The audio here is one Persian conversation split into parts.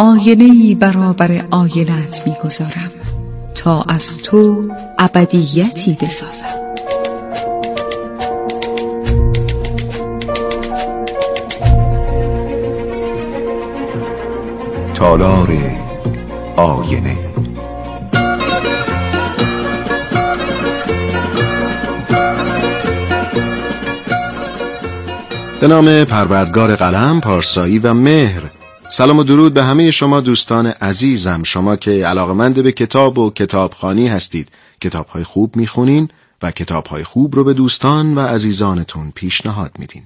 آینه‌ای برابر آینه‌ات می‌گذارم تا از تو ابدیتی بسازم. تالار آینه. به نام پروردگار قلم، پارسایی و مهر. سلام و درود به همه شما دوستان عزیزم، شما که علاقه‌مند به کتاب و کتابخوانی هستید، کتاب‌های خوب میخونین و کتاب‌های خوب رو به دوستان و عزیزانتون پیشنهاد میدین.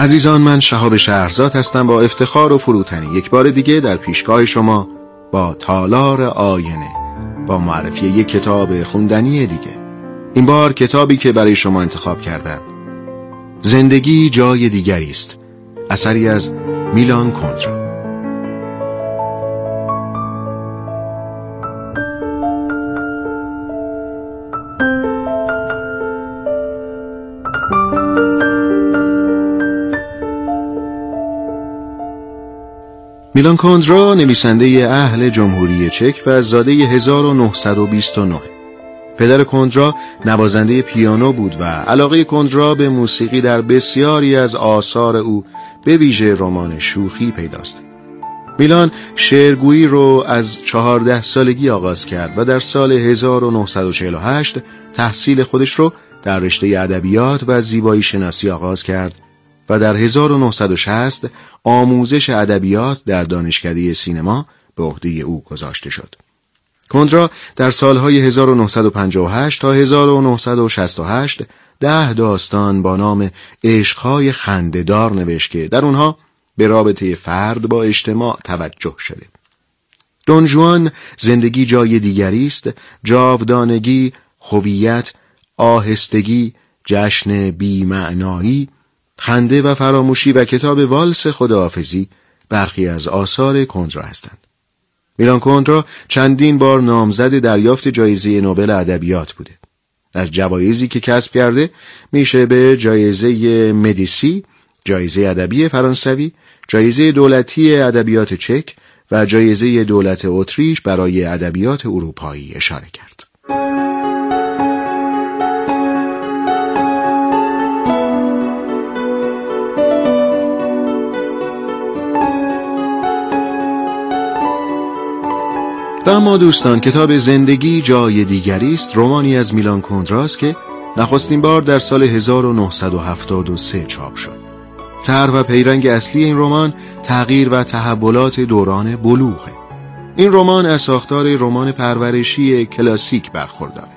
عزیزان، من شهاب شهرزاد هستم، با افتخار و فروتنی یک بار دیگه در پیشگاه شما با تالار آینه، با معرفی یک کتاب خوندنی دیگه. این بار کتابی که برای شما انتخاب کردم، زندگی جای دیگری است، اثری از میلان کندرا. میلان کندرا نویسنده اهل جمهوری چک و زاده 1929. پدر کندرا نوازنده پیانو بود و علاقه کندرا به موسیقی در بسیاری از آثار او به ویژه رمان شوخی پیداست. میلان شعرگویی رو از 14 سالگی آغاز کرد و در سال 1948 تحصیل خودش رو در رشته ادبیات و زیبایی شناسی آغاز کرد و در 1960 آموزش ادبیات در دانشکده سینما به عهده او گذاشته شد. کندرا در سالهای 1958 تا 1968 10 داستان با نام عشق‌های خنده‌دار نوشت که در اونها به رابطه فرد با اجتماع توجه شده. دون جوان، زندگی جای دیگری است، جاودانگی، هویت، آهستگی، جشن بی‌معنایی، خنده و فراموشی و کتاب والس خداحافظی برخی از آثار کندرا هستند. میلان کندرا چندین بار نامزد دریافت جایزه نوبل ادبیات بوده. از جوایزی که کسب کرده میشه به جایزه مدیسی، جایزه ادبی فرانسوی، جایزه دولتی ادبیات چک و جایزه دولت اتریش برای ادبیات اروپایی اشاره کرد. اما دوستان، کتاب زندگی جای دیگری است، رمانی از میلان کندرا است که نخستین بار در سال 1973 چاپ شد. طرح و پیرنگ اصلی این رمان تغییر و تحولات دوران بلوغه. این رمان از ساختار رمان پرورشی کلاسیک برخورداره.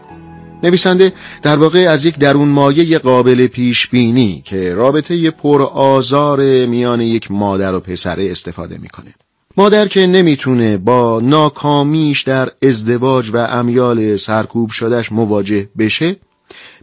نویسنده در واقع از یک درون مایه قابل پیش بینی که رابطه پرآزار میان یک مادر و پسره استفاده میکنه. مادر که نمیتونه با ناکامیش در ازدواج و امیال سرکوب شدهش مواجه بشه،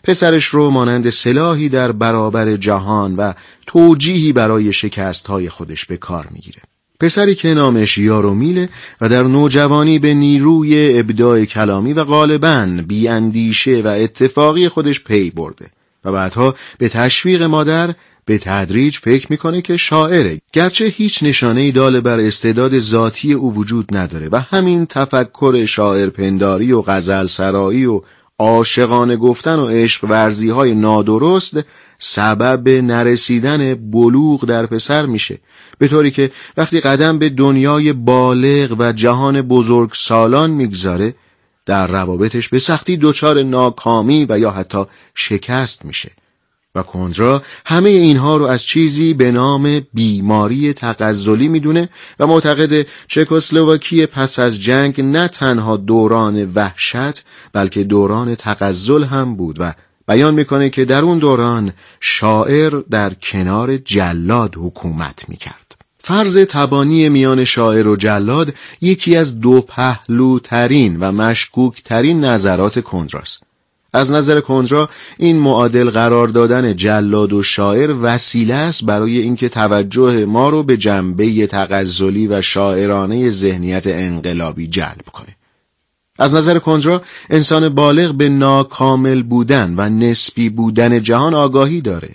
پسرش رو مانند سلاحی در برابر جهان و توجیهی برای شکستهای خودش به کار میگیره. پسری که نامش یارومیله و در نوجوانی به نیروی ابداع کلامی و غالباً بی‌اندیشه و اتفاقی خودش پی برده و بعدها به تشویق مادر به تدریج فکر میکنه که شاعره، گرچه هیچ نشانه‌ای دال بر استعداد ذاتی او وجود نداره و همین تفکر شاعرپنداری و غزل سرایی و عاشقانه گفتن و عشق ورزی‌های نادرست سبب نرسیدن بلوغ در پسر میشه، به طوری که وقتی قدم به دنیای بالغ و جهان بزرگ سالان میگذاره در روابطش به سختی دچار ناکامی و یا حتی شکست میشه. و کندرا همه اینها رو از چیزی به نام بیماری تغزلی میدونه و معتقد چکسلواکی پس از جنگ نه تنها دوران وحشت بلکه دوران تغزل هم بود و بیان میکنه که در اون دوران شاعر در کنار جلاد حکومت میکرد. فرض تبانی میان شاعر و جلاد یکی از دو پهلوترین و مشکوکترین نظرات کندراست. از نظر کندرا این معادل قرار دادن جلاد و شاعر وسیله است برای اینکه توجه ما رو به جنبه تغزلی و شاعرانه ذهنیت انقلابی جلب کنه. از نظر کندرا انسان بالغ به ناکامل بودن و نسبی بودن جهان آگاهی داره،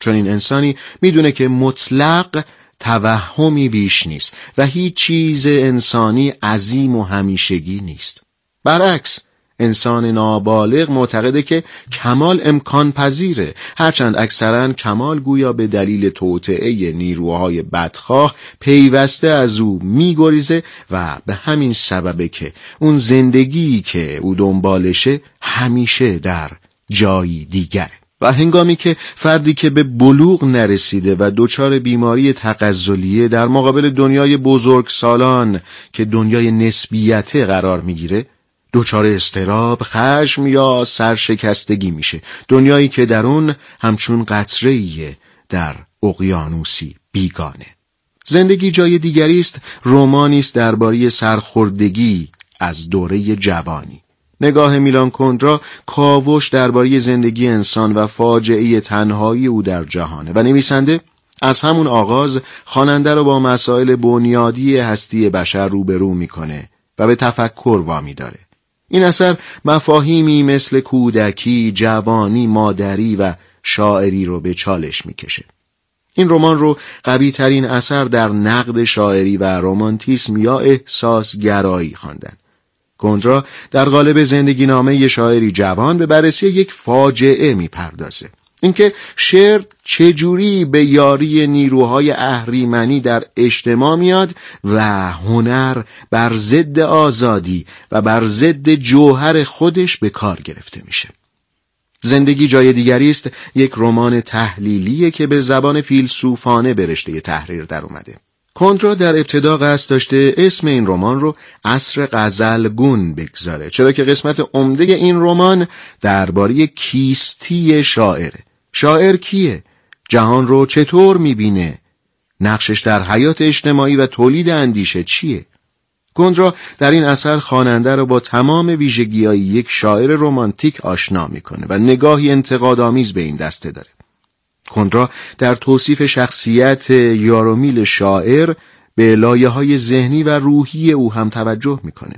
چون این انسانی میدونه که مطلق توهمی بیش نیست و هیچ چیز انسانی عظیم و همیشگی نیست. برعکس انسان نابالغ معتقده که کمال امکان پذیره، هرچند اکثرا کمال گویا به دلیل توطئه نیروهای بدخواه پیوسته از او میگریزه و به همین سببه که اون زندگی که او دنبالشه همیشه در جایی دیگره. و هنگامی که فردی که به بلوغ نرسیده و دچار بیماری تغزلیه در مقابل دنیای بزرگسالان که دنیای نسبیت قرار میگیره، دچار اضطراب، خشم یا سرشکستگی میشه، دنیایی که در اون همچون قطره‌ای در اقیانوسی بیگانه. زندگی جای دیگری است رمانی است درباره سرخوردگی از دوره جوانی. نگاه میلان کندرا کاوش درباره زندگی انسان و فاجعه تنهایی او در جهانه و نویسنده از همون آغاز خواننده رو با مسائل بنیادی هستی بشر روبرو میکنه و به تفکر وامی داره. این اثر مفاهیمی مثل کودکی، جوانی، مادری و شاعری رو به چالش میکشه. این رمان رو قوی ترین اثر در نقد شاعری و رمانتیسم یا احساسگرایی خواندن. کندرا در قالب زندگی نامه شاعری جوان به بررسی یک فاجعه میپردازه. اینکه شعر چجوری به یاری نیروهای اهریمنی در اجتماع میاد و هنر بر ضد آزادی و بر ضد جوهر خودش به کار گرفته میشه. زندگی جای دیگری است یک رمان تحلیلیه که به زبان فیلسوفانه به رشته تحریر در اومده. کندرا در ابتدا قصد داشته اسم این رمان رو عصر غزلگون بگذاره، چرا که قسمت عمده این رمان درباره کیستی شاعره. شاعر کیه؟ جهان رو چطور میبینه؟ نقشش در حیات اجتماعی و تولید اندیشه چیه؟ کندرا در این اثر خواننده رو با تمام ویژگی‌های یک شاعر رمانتیک آشنا میکنه و نگاهی انتقادآمیز به این دسته داره. کندرا در توصیف شخصیت یارومیل شاعر به لایه‌های ذهنی و روحی او هم توجه میکنه.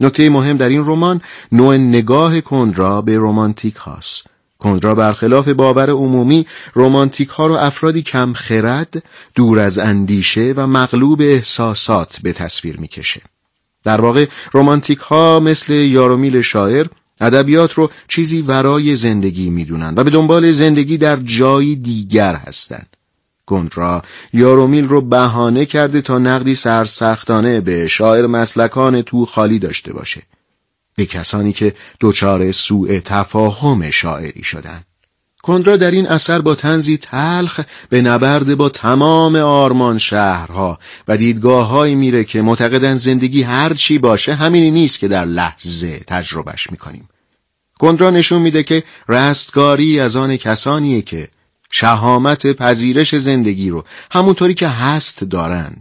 نکته مهم در این رمان نوع نگاه کندرا به رمانتیک هاست. کندرا برخلاف باور عمومی رمانتیک ها رو افرادی کم خرد، دور از اندیشه و مغلوب احساسات به تصویر میکشه. در واقع رمانتیک ها مثل یارومیل شاعر ادبیات رو چیزی ورای زندگی میدونن و به دنبال زندگی در جایی دیگر هستن. کندرا یارومیل رو بهانه کرده تا نقدی سرسختانه به شاعر مسلکان تو خالی داشته باشه، به کسانی که دچار سوء تفاهم شاعری شدن. کندرا در این اثر با طنزی تلخ به نبرد با تمام آرمان شهرها و دیدگاه‌هایی میره که معتقدن زندگی هر چی باشه همینی نیست که در لحظه تجربهش میکنیم. کندرا نشون میده که رستگاری از آن کسانیه که شهامت پذیرش زندگی رو همونطوری که هست دارن،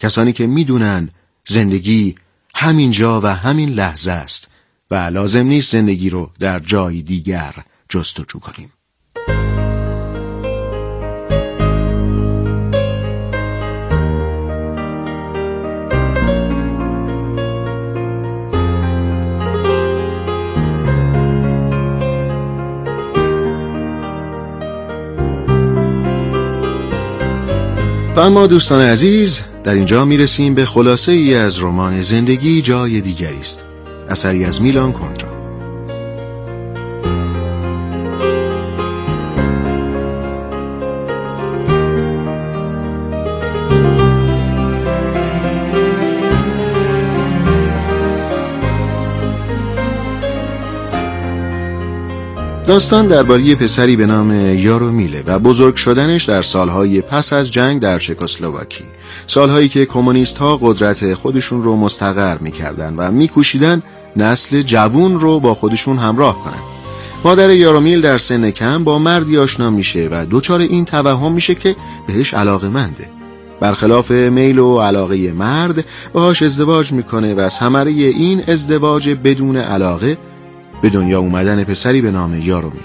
کسانی که میدونن زندگی همین جا و همین لحظه است و لازم نیست زندگی رو در جای دیگر جستجو کنیم. و اما دوستان عزیز، در اینجا میرسیم به خلاصه ای از رمان زندگی جای دیگری است، اثری از میلان کندرا. داستان درباره پسری به نام یارومیل و بزرگ شدنش در سالهای پس از جنگ در چکسلواکی، سالهایی که کمونیست ها قدرت خودشون رو مستقر میکردن و میکوشیدن نسل جوان رو با خودشون همراه کنن. مادر یارومیل در سن کم با مردی آشنا میشه و دوچار این توهم میشه که بهش علاقه منده. برخلاف میل و علاقه مرد باهاش ازدواج میکنه و از ثمره این ازدواج بدون علاقه به دنیا اومدن پسری به نام یارومیل.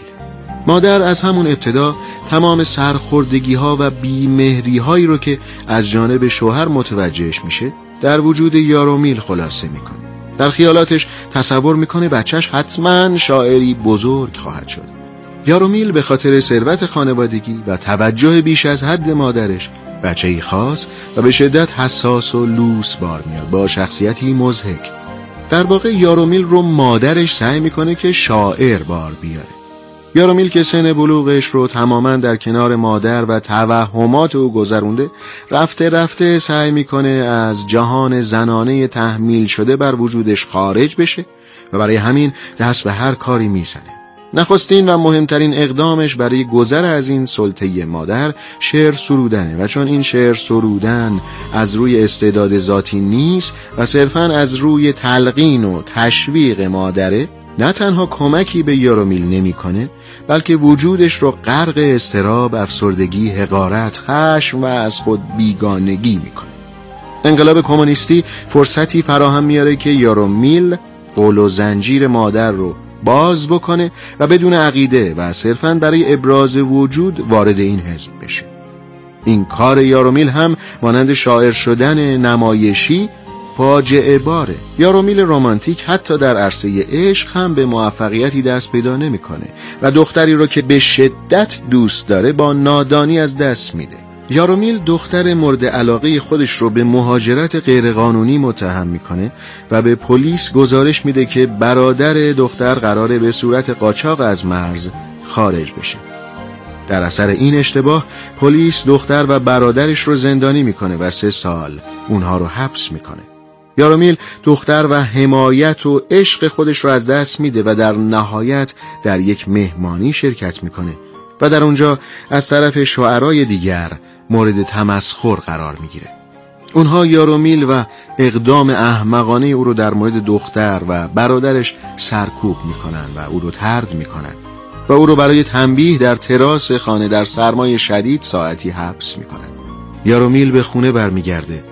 مادر از همون ابتدا تمام سرخوردگی ها و بیمهری هایی رو که از جانب شوهر متوجهش میشه در وجود یارومیل خلاصه میکنه. در خیالاتش تصور میکنه بچهش حتما شاعری بزرگ خواهد شد. یارومیل به خاطر ثروت خانوادگی و توجه بیش از حد مادرش بچه‌ای خاص و به شدت حساس و لوس بار میاد با شخصیتی مضحک. در واقع یارومیل رو مادرش سعی میکنه که شاعر بار بیاره. یارومیل که سن بلوغش رو تماماً در کنار مادر و توهمات او گذرونده، رفته رفته سعی میکنه از جهان زنانه تحمیل شده بر وجودش خارج بشه و برای همین دست به هر کاری میزنه. نخستین و مهمترین اقدامش برای گذر از این سلطه مادر شعر سرودنه و چون این شعر سرودن از روی استعداد ذاتی نیست و صرفاً از روی تلقین و تشویق مادره، نه تنها کمکی به یارومیل نمی‌کنه بلکه وجودش رو غرق اضطراب، افسردگی، حقارت، خشم و از خود بیگانگی می‌کنه. انقلاب کمونیستی فرصتی فراهم میاره که یارومیل قول و زنجیر مادر رو باز بکنه و بدون عقیده و صرفاً برای ابراز وجود وارد این حزب بشه. این کار یارومیل هم مانند شاعر شدن نمایشی فاجعه باره. یارومیل رمانتیک حتی در عرصه عشق هم به موفقیتی دست پیدا نمی‌کنه و دختری رو که به شدت دوست داره با نادانی از دست میده. یارومیل دختر مورد علاقه خودش رو به مهاجرت غیرقانونی متهم میکنه و به پلیس گزارش میده که برادر دختر قراره به صورت قاچاق از مرز خارج بشه. در اثر این اشتباه پلیس دختر و برادرش رو زندانی میکنه و 3 سال اونها رو حبس میکنه. یارومیل دختر و حمایت و عشق خودش رو از دست میده و در نهایت در یک مهمانی شرکت میکنه و در اونجا از طرف شاعرای دیگر مورد تمسخر قرار میگیره. اونها یارومیل و اقدام احمقانه او رو در مورد دختر و برادرش سرکوب میکنن و او رو طرد میکنن و او رو برای تنبیه در تراس خانه در سرمای شدید ساعتی حبس میکنن. یارومیل به خونه برمیگرده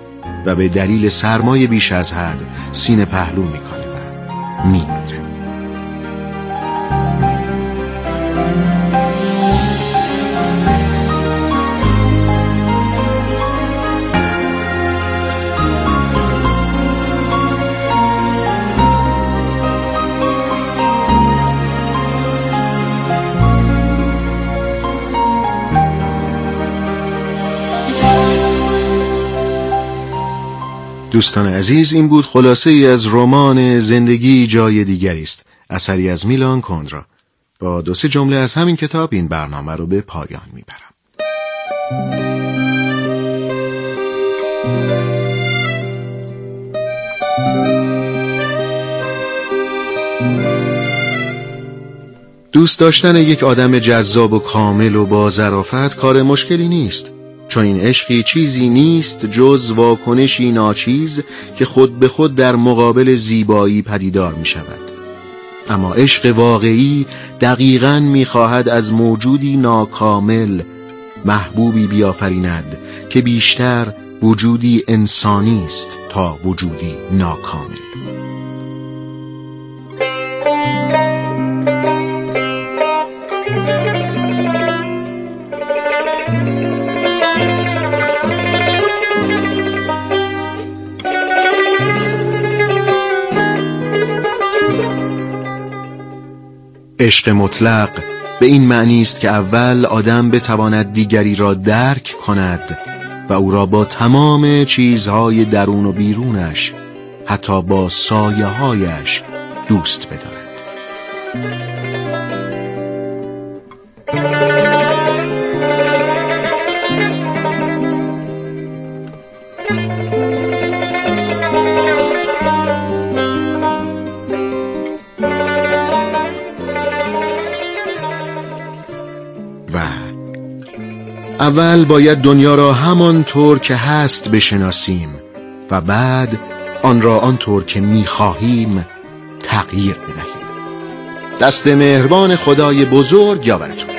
و به دلیل سرمای بیش از حد سینه پهلو میکنه و میمیره. دوستان عزیز، این بود خلاصه ای از رمان زندگی جای دیگری است، اثری از میلان کندرا. با 2-3 جمله از همین کتاب این برنامه رو به پایان میبرم. دوست داشتن یک آدم جذاب و کامل و با ظرافت کار مشکلی نیست، چون این عشقی چیزی نیست جز واکنشی ناچیز که خود به خود در مقابل زیبایی پدیدار می شود. اما عشق واقعی دقیقاً می خواهد از موجودی ناکامل محبوبی بیافریند که بیشتر وجودی انسانی است تا وجودی ناکامل. عشق مطلق به این معنی است که اول آدم بتواند دیگری را درک کند و او را با تمام چیزهای درون و بیرونش، حتی با سایه‌هایش دوست بدارد. اول باید دنیا را همانطور که هست بشناسیم و بعد آن را آنطور که می‌خواهیم تغییر بدهیم. دست مهربان خدای بزرگ یاورتون.